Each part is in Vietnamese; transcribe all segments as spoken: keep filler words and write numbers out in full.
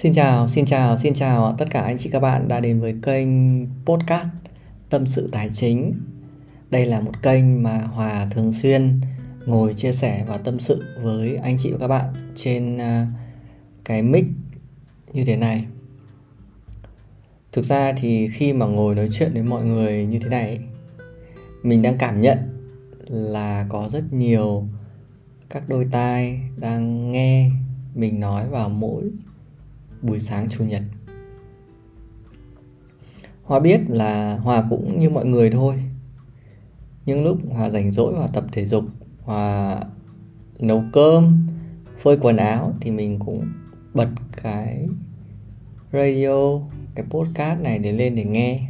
Xin chào, xin chào, xin chào tất cả anh chị các bạn đã đến với kênh podcast Tâm Sự Tài Chính. Đây là một kênh mà Hòa thường xuyên ngồi chia sẻ và tâm sự với anh chị và các bạn trên cái mic như thế này. Thực ra thì khi mà ngồi nói chuyện với mọi người như thế này, mình đang cảm nhận là có rất nhiều các đôi tai đang nghe mình nói vào mỗi buổi sáng Chủ nhật. Hòa biết là Hòa cũng như mọi người thôi. Nhưng lúc Hòa rảnh rỗi, Hòa tập thể dục, Hòa nấu cơm, phơi quần áo thì mình cũng bật cái radio, cái podcast này để lên để nghe.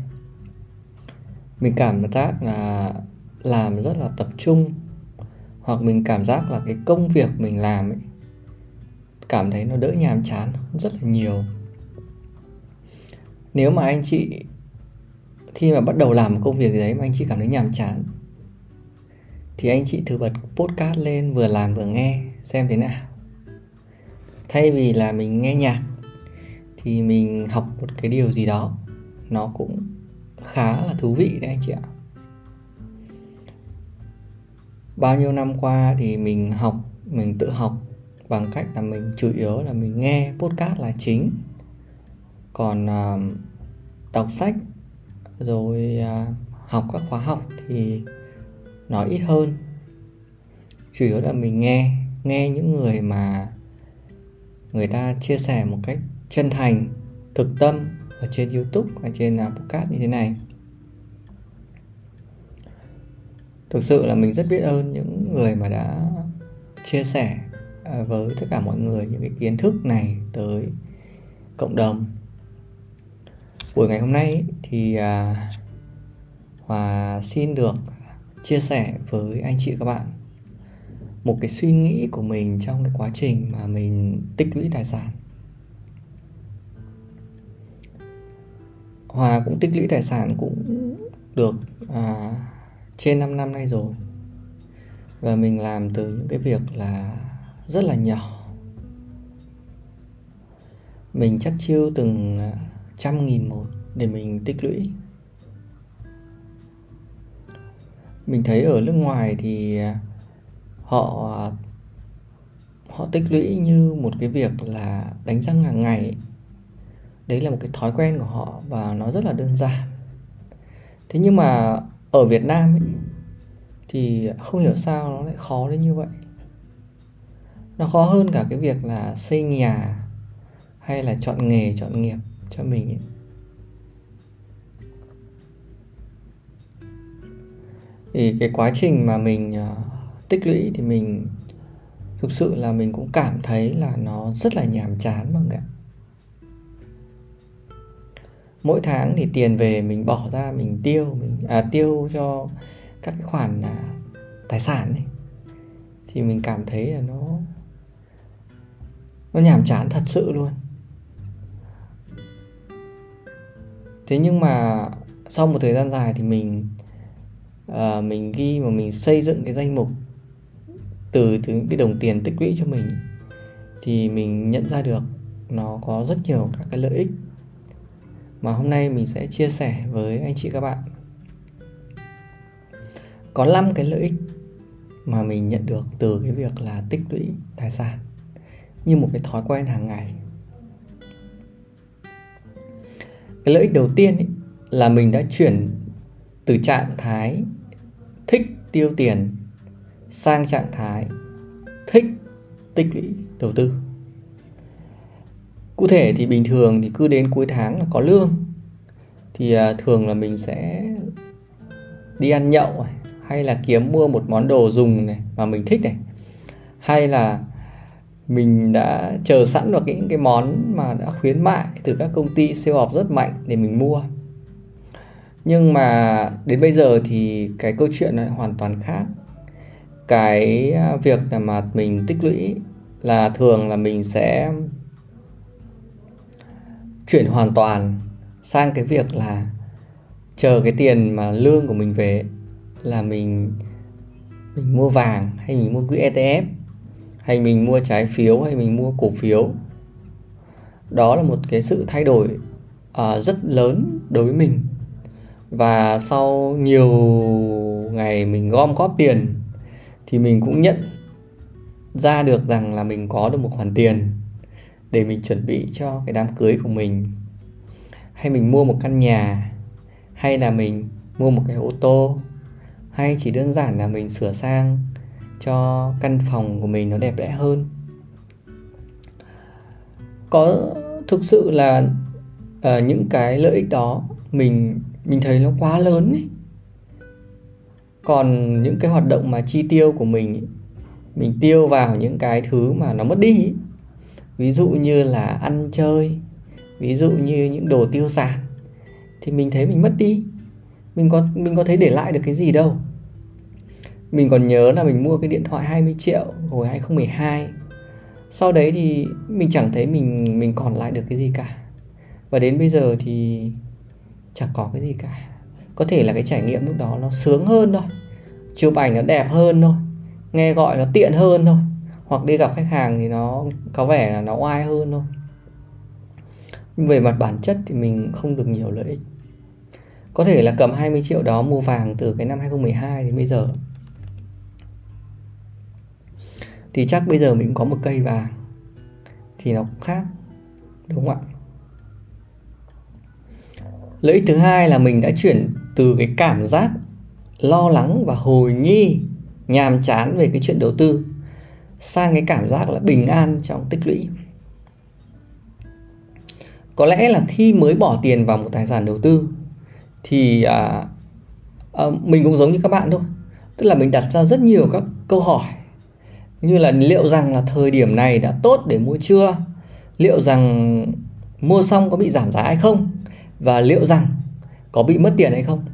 Mình cảm giác là làm rất là tập trung, hoặc mình cảm giác là cái công việc mình làm ấy, cảm thấy nó đỡ nhàm chán rất là nhiều. Nếu mà anh chị khi mà bắt đầu làm một công việc gì đấy mà anh chị cảm thấy nhàm chán thì anh chị thử bật podcast lên, vừa làm vừa nghe xem thế nào. Thay vì là mình nghe nhạc thì mình học một cái điều gì đó, nó cũng khá là thú vị đấy anh chị ạ. Bao nhiêu năm qua thì mình học, mình tự học bằng cách là mình chủ yếu là mình nghe podcast là chính. Còn uh, đọc sách rồi uh, học các khóa học thì nó ít hơn. Chủ yếu là mình nghe, nghe những người mà người ta chia sẻ một cách chân thành, thực tâm ở trên YouTube hay trên uh, podcast như thế này. Thực sự là mình rất biết ơn những người mà đã chia sẻ với tất cả mọi người những cái kiến thức này tới cộng đồng. Buổi ngày hôm nay thì à, Hòa xin được chia sẻ với anh chị các bạn một cái suy nghĩ của mình trong cái quá trình mà mình tích lũy tài sản. Hòa cũng tích lũy tài sản cũng được à, trên năm năm nay rồi. Và mình làm từ những cái việc là rất là nhỏ. Mình chắt chiêu từng trăm nghìn một để mình tích lũy. Mình thấy ở nước ngoài thì họ họ tích lũy như một cái việc là đánh răng hàng ngày. Đấy là một cái thói quen của họ và nó rất là đơn giản. Thế nhưng mà ở Việt Nam ấy, thì không hiểu sao nó lại khó đến như vậy. Nó khó hơn cả cái việc là xây nhà hay là chọn nghề, chọn nghiệp cho mình ấy. Thì cái quá trình mà mình tích lũy thì mình thực sự là mình cũng cảm thấy là nó rất là nhàm chán mọi người ạ. Mỗi tháng thì tiền về mình bỏ ra mình tiêu, mình à, tiêu cho các cái khoản à, tài sản ấy, thì mình cảm thấy là nó Nó nhàm chán thật sự luôn. Thế nhưng mà sau một thời gian dài thì mình uh, Mình ghi mà mình xây dựng cái danh mục Từ, từ cái đồng tiền tích lũy cho mình, thì mình nhận ra được nó có rất nhiều các cái lợi ích mà hôm nay mình sẽ chia sẻ với anh chị các bạn. Có năm cái lợi ích mà mình nhận được từ cái việc là tích lũy tài sản như một cái thói quen hàng ngày. Cái lợi ích đầu tiên ý, là mình đã chuyển từ trạng thái thích tiêu tiền sang trạng thái thích tích lũy đầu tư. Cụ thể thì bình thường thì cứ đến cuối tháng là có lương thì thường là mình sẽ đi ăn nhậu này, hay là kiếm mua một món đồ dùng này mà mình thích này, hay là mình đã chờ sẵn vào những cái món mà đã khuyến mại từ các công ty sale off rất mạnh để mình mua. Nhưng mà đến bây giờ thì cái câu chuyện này hoàn toàn khác. Cái việc mà mình tích lũy là thường là mình sẽ chuyển hoàn toàn sang cái việc là chờ cái tiền mà lương của mình về là mình, mình mua vàng, hay mình mua quỹ E T F, hay mình mua trái phiếu, hay mình mua cổ phiếu. Đó là một cái sự thay đổi uh, rất lớn đối với mình. Và sau nhiều ngày mình gom góp tiền thì mình cũng nhận ra được rằng là mình có được một khoản tiền để mình chuẩn bị cho cái đám cưới của mình, hay mình mua một căn nhà, hay là mình mua một cái ô tô, hay chỉ đơn giản là mình sửa sang cho căn phòng của mình nó đẹp đẽ hơn. Có thực sự là uh, những cái lợi ích đó mình mình thấy nó quá lớn ấy. Còn những cái hoạt động mà chi tiêu của mình ấy, mình tiêu vào những cái thứ mà nó mất đi ấy. Ví dụ như là ăn chơi, ví dụ như những đồ tiêu sản, thì mình thấy mình mất đi. Mình có, mình có thấy để lại được cái gì đâu. Mình còn nhớ là mình mua cái điện thoại hai mươi triệu hồi hai không một hai. Sau đấy thì mình chẳng thấy mình, mình còn lại được cái gì cả. Và đến bây giờ thì chẳng có cái gì cả. Có thể là cái trải nghiệm lúc đó nó sướng hơn thôi, chụp ảnh nó đẹp hơn thôi, nghe gọi nó tiện hơn thôi, hoặc đi gặp khách hàng thì nó có vẻ là nó oai hơn thôi. Nhưng về mặt bản chất thì mình không được nhiều lợi ích. Có thể là cầm hai mươi triệu đó mua vàng từ cái năm hai không một hai đến bây giờ, thì chắc bây giờ mình có một cây vàng thì nó cũng khác, đúng không ạ? Lợi ích thứ hai là mình đã chuyển từ cái cảm giác lo lắng và hồi nghi, nhàm chán về cái chuyện đầu tư sang cái cảm giác là bình an trong tích lũy. Có lẽ là khi mới bỏ tiền vào một tài sản đầu tư thì à, à, mình cũng giống như các bạn thôi. Tức là mình đặt ra rất nhiều các câu hỏi, như là liệu rằng là thời điểm này đã tốt để mua chưa, liệu rằng mua xong có bị giảm giá hay không, và liệu rằng có bị mất tiền hay không.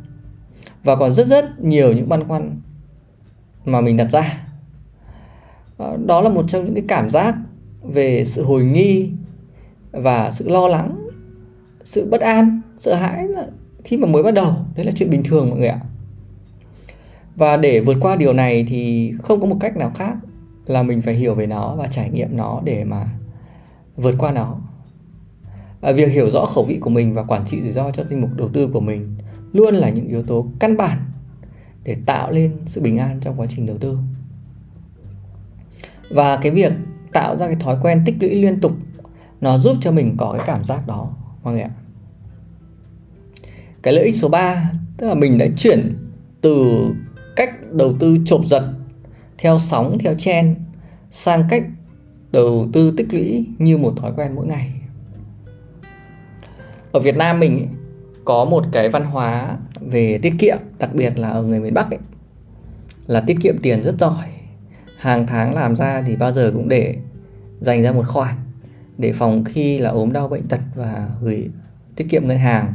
Và còn rất rất nhiều những băn khoăn mà mình đặt ra. Đó là một trong những cái cảm giác về sự hồi nghi và sự lo lắng, sự bất an, sợ hãi khi mà mới bắt đầu. Đấy là chuyện bình thường mọi người ạ. Và để vượt qua điều này thì không có một cách nào khác là mình phải hiểu về nó và trải nghiệm nó để mà vượt qua nó. À, việc hiểu rõ khẩu vị của mình và quản trị rủi ro cho danh mục đầu tư của mình luôn là những yếu tố căn bản để tạo lên sự bình an trong quá trình đầu tư. Và cái việc tạo ra cái thói quen tích lũy liên tục nó giúp cho mình có cái cảm giác đó mọi người ạ. Cái lợi ích số ba, tức là mình đã chuyển từ cách đầu tư chộp giật theo sóng, theo trend sang cách đầu tư tích lũy như một thói quen mỗi ngày. Ở Việt Nam mình ấy, có một cái văn hóa về tiết kiệm, đặc biệt là ở người miền Bắc ấy, là tiết kiệm tiền rất giỏi. Hàng tháng làm ra thì bao giờ cũng để dành ra một khoản để phòng khi là ốm đau bệnh tật và gửi tiết kiệm ngân hàng.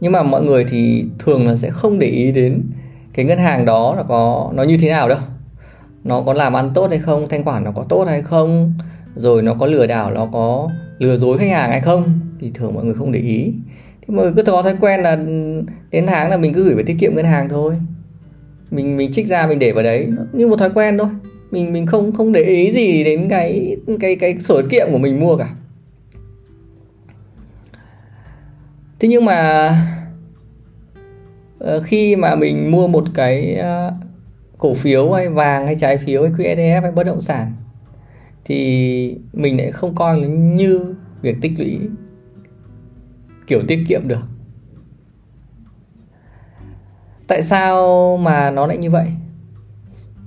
Nhưng mà mọi người thì thường là sẽ không để ý đến cái ngân hàng đó là có nó như thế nào đâu. Nó có làm ăn tốt hay không, thanh khoản nó có tốt hay không, rồi nó có lừa đảo, nó có lừa dối khách hàng hay không, thì thường mọi người không để ý. Thì mọi người cứ có thói quen là đến tháng là mình cứ gửi vào tiết kiệm ngân hàng thôi. Mình mình trích ra mình để vào đấy như một thói quen thôi. Mình mình không không để ý gì đến cái cái cái sổ tiết kiệm của mình mua cả. Thế nhưng mà khi mà mình mua một cái cổ phiếu hay vàng hay trái phiếu hay quỹ E T F hay bất động sản thì mình lại không coi nó như việc tích lũy kiểu tiết kiệm được. Tại sao mà nó lại như vậy?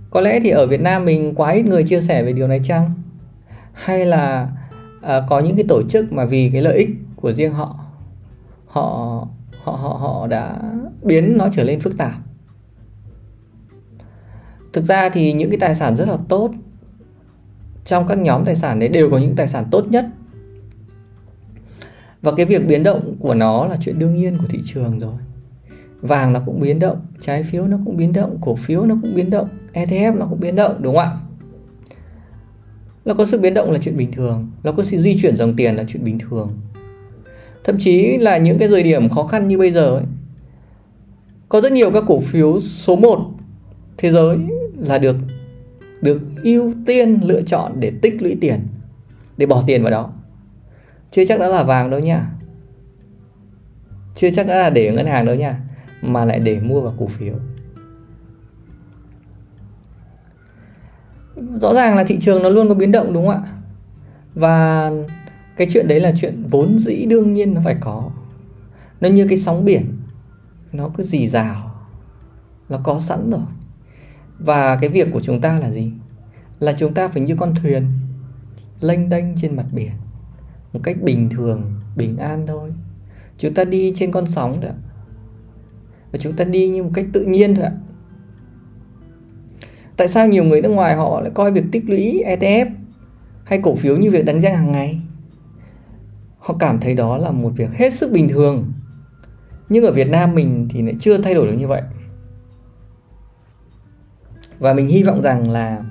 Có lẽ thì ở Việt Nam mình quá ít người chia sẻ về điều này chăng? Hay là à, có những cái tổ chức mà vì cái lợi ích của riêng họ, họ họ họ họ đã biến nó trở lên phức tạp. Thực ra thì những cái tài sản rất là tốt, trong các nhóm tài sản đấy đều có những tài sản tốt nhất. Và cái việc biến động của nó là chuyện đương nhiên của thị trường rồi. Vàng nó cũng biến động, trái phiếu nó cũng biến động, cổ phiếu nó cũng biến động, E T F nó cũng biến động, đúng không ạ? Nó có sự biến động là chuyện bình thường, nó có sự di chuyển dòng tiền là chuyện bình thường. Thậm chí là những cái thời điểm khó khăn như bây giờ ấy, có rất nhiều các cổ phiếu số một thế giới là được Được ưu tiên lựa chọn để tích lũy tiền, để bỏ tiền vào đó. Chưa chắc đã là vàng đâu nha, chưa chắc đã là để ở ngân hàng đâu nha, mà lại để mua vào cổ phiếu. Rõ ràng là thị trường nó luôn có biến động, đúng không ạ? Và cái chuyện đấy là chuyện vốn dĩ đương nhiên nó phải có. Nó như cái sóng biển, nó cứ rì rào, nó có sẵn rồi. Và cái việc của chúng ta là gì? Là chúng ta phải như con thuyền lênh đênh trên mặt biển một cách bình thường, bình an thôi. Chúng ta đi trên con sóng đấy, và chúng ta đi như một cách tự nhiên thôi ạ. Tại sao nhiều người nước ngoài họ lại coi việc tích lũy E T F hay cổ phiếu như việc đánh răng hàng ngày? Họ cảm thấy đó là một việc hết sức bình thường. Nhưng ở Việt Nam mình thì lại chưa thay đổi được như vậy. Và mình hy vọng rằng là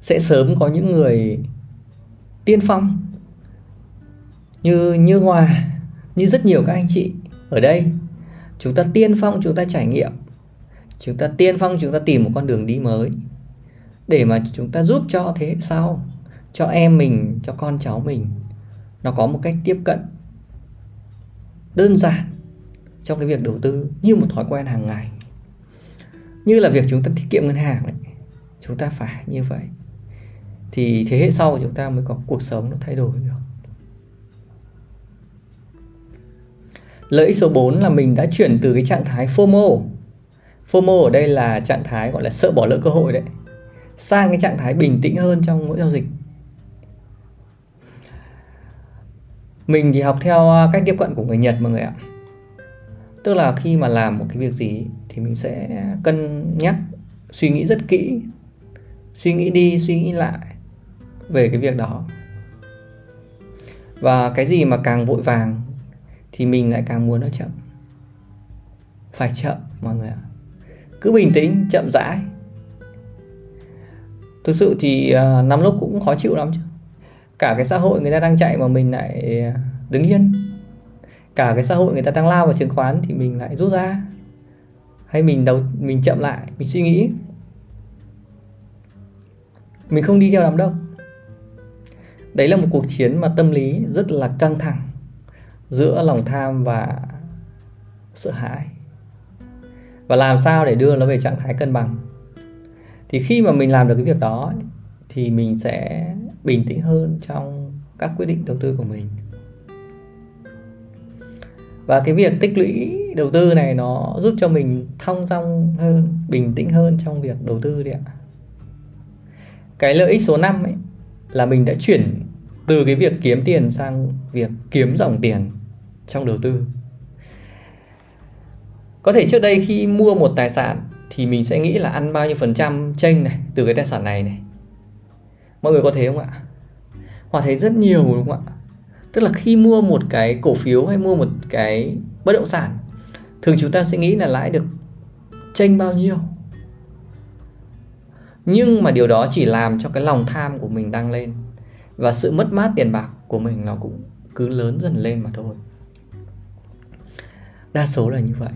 sẽ sớm có những người tiên phong như Như Hòa, như rất nhiều các anh chị ở đây. Chúng ta tiên phong, chúng ta trải nghiệm, chúng ta tiên phong, chúng ta tìm một con đường đi mới để mà chúng ta giúp cho thế hệ sau, cho em mình, cho con cháu mình, nó có một cách tiếp cận đơn giản trong cái việc đầu tư như một thói quen hàng ngày. Như là việc chúng ta tiết kiệm ngân hàng ấy, chúng ta phải như vậy thì thế hệ sau của chúng ta mới có cuộc sống nó thay đổi được. Lợi ích số bốn là mình đã chuyển từ cái trạng thái FOMO. FOMO ở đây là trạng thái gọi là sợ bỏ lỡ cơ hội đấy, sang cái trạng thái bình tĩnh hơn trong mỗi giao dịch. Mình thì học theo cách tiếp cận của người Nhật mọi người ạ. Tức là khi mà làm một cái việc gì thì mình sẽ cân nhắc, suy nghĩ rất kỹ, suy nghĩ đi, suy nghĩ lại về cái việc đó. Và cái gì mà càng vội vàng thì mình lại càng muốn nó chậm. Phải chậm mọi người ạ. Cứ bình tĩnh, chậm rãi. Thực sự thì năm lúc cũng khó chịu lắm chứ. Cả cái xã hội người ta đang chạy mà mình lại đứng yên. Cả cái xã hội người ta đang lao vào chứng khoán thì mình lại rút ra. Hay mình đầu, mình chậm lại, mình suy nghĩ. Mình không đi theo đám đông. Đấy là một cuộc chiến mà tâm lý rất là căng thẳng giữa lòng tham và sợ hãi. Và làm sao để đưa nó về trạng thái cân bằng. Thì khi mà mình làm được cái việc đó thì mình sẽ bình tĩnh hơn trong các quyết định đầu tư của mình. Và cái việc tích lũy đầu tư này nó giúp cho mình thong dong hơn, bình tĩnh hơn trong việc đầu tư đấy ạ. Cái lợi ích số năm ấy là mình đã chuyển từ cái việc kiếm tiền sang việc kiếm dòng tiền trong đầu tư. Có thể trước đây khi mua một tài sản thì mình sẽ nghĩ là ăn bao nhiêu phần trăm chênh này từ cái tài sản này này. Mọi người có thế không ạ? Họ thấy rất nhiều đúng không ạ? Tức là khi mua một cái cổ phiếu hay mua một cái bất động sản, thường chúng ta sẽ nghĩ là lãi được chênh bao nhiêu. Nhưng mà điều đó chỉ làm cho cái lòng tham của mình tăng lên, và sự mất mát tiền bạc của mình nó cũng cứ lớn dần lên mà thôi. Đa số là như vậy.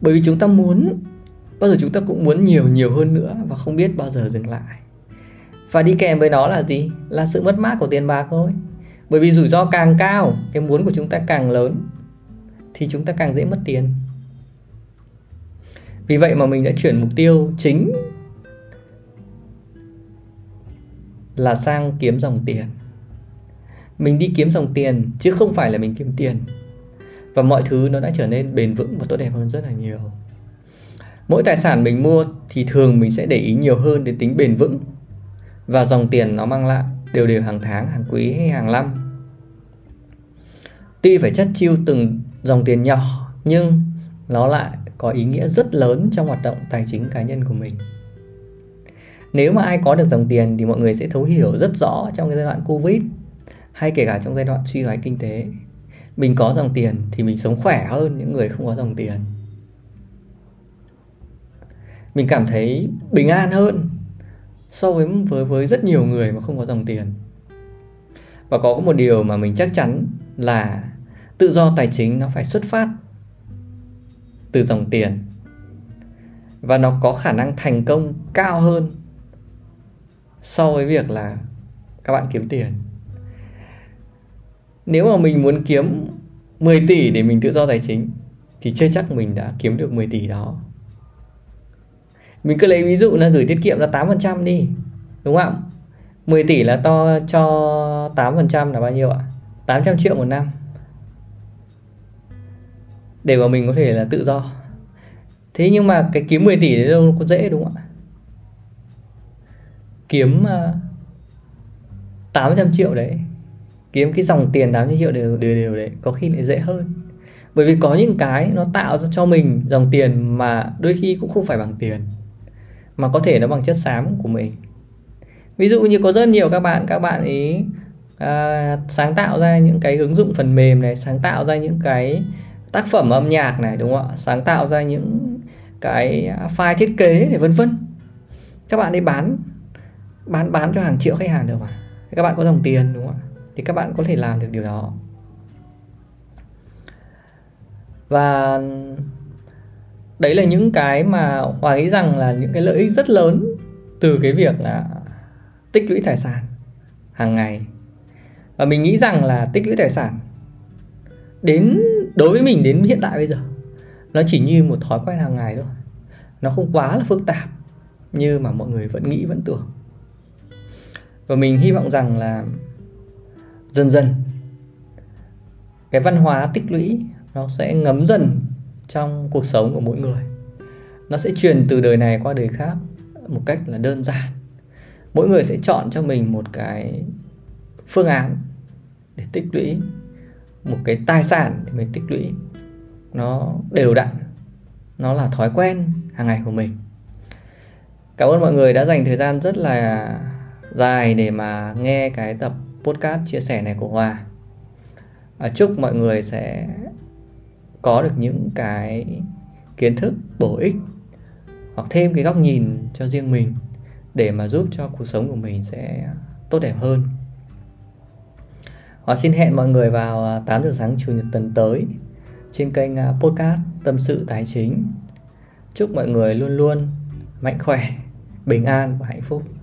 Bởi vì chúng ta muốn, bao giờ chúng ta cũng muốn nhiều nhiều hơn nữa và không biết bao giờ dừng lại. Và đi kèm với nó là gì? Là sự mất mát của tiền bạc thôi. Bởi vì rủi ro càng cao, cái muốn của chúng ta càng lớn thì chúng ta càng dễ mất tiền. Vì vậy mà mình đã chuyển mục tiêu chính là sang kiếm dòng tiền. Mình đi kiếm dòng tiền chứ không phải là mình kiếm tiền. Và mọi thứ nó đã trở nên bền vững và tốt đẹp hơn rất là nhiều. Mỗi tài sản mình mua thì thường mình sẽ để ý nhiều hơn đến tính bền vững và dòng tiền nó mang lại đều đều hàng tháng, hàng quý hay hàng năm. Tuy phải chất chiêu từng dòng tiền nhỏ nhưng nó lại có ý nghĩa rất lớn trong hoạt động tài chính cá nhân của mình. Nếu mà ai có được dòng tiền thì mọi người sẽ thấu hiểu rất rõ trong cái giai đoạn Covid hay kể cả trong giai đoạn suy thoái kinh tế. Mình có dòng tiền thì mình sống khỏe hơn những người không có dòng tiền. Mình cảm thấy bình an hơn so với, với, với rất nhiều người mà không có dòng tiền. Và có một điều mà mình chắc chắn là tự do tài chính nó phải xuất phát từ dòng tiền. Và nó có khả năng thành công cao hơn so với việc là các bạn kiếm tiền. Nếu mà mình muốn kiếm mười tỷ để mình tự do tài chính thì chưa chắc mình đã kiếm được mười tỷ đó. Mình cứ lấy ví dụ là gửi tiết kiệm là tám phần trăm đi, đúng không ạ? mười tỷ là to cho tám phần trăm là bao nhiêu ạ? tám trăm triệu một năm. Để mà mình có thể là tự do. Thế nhưng mà cái kiếm mười tỷ đấy đâu có dễ, đúng không ạ? Kiếm tám trăm triệu đấy, kiếm cái dòng tiền tám trăm triệu đều, đều đều đấy có khi lại dễ hơn. Bởi vì có những cái nó tạo ra cho mình dòng tiền mà đôi khi cũng không phải bằng tiền, mà có thể nó bằng chất xám của mình. Ví dụ như có rất nhiều các bạn, các bạn ấy à, sáng tạo ra những cái ứng dụng phần mềm này, sáng tạo ra những cái tác phẩm âm nhạc này, đúng không ạ? Sáng tạo ra những cái file thiết kế này, vân vân. Các bạn ấy bán bán bán cho hàng triệu khách hàng được mà. Các bạn có dòng tiền, đúng không ạ? Thì các bạn có thể làm được điều đó. Và đấy là những cái mà Hòa nghĩ rằng là những cái lợi ích rất lớn từ cái việc là tích lũy tài sản hàng ngày. Và mình nghĩ rằng là tích lũy tài sản đến đối với mình đến hiện tại bây giờ nó chỉ như một thói quen hàng ngày thôi. Nó không quá là phức tạp như mà mọi người vẫn nghĩ, vẫn tưởng. Và mình hy vọng rằng là dần dần cái văn hóa tích lũy nó sẽ ngấm dần trong cuộc sống của mỗi người. Nó sẽ truyền từ đời này qua đời khác một cách là đơn giản. Mỗi người sẽ chọn cho mình một cái phương án để tích lũy, một cái tài sản để mình tích lũy. Nó đều đặn, nó là thói quen hàng ngày của mình. Cảm ơn mọi người đã dành thời gian rất là dài để mà nghe cái tập podcast chia sẻ này của Hòa. À, chúc mọi người sẽ có được những cái kiến thức bổ ích hoặc thêm cái góc nhìn cho riêng mình để mà giúp cho cuộc sống của mình sẽ tốt đẹp hơn. Hòa xin hẹn mọi người vào tám giờ sáng Chủ nhật tuần tới trên kênh podcast Tâm Sự Tài Chính. Chúc mọi người luôn luôn mạnh khỏe, bình an và hạnh phúc.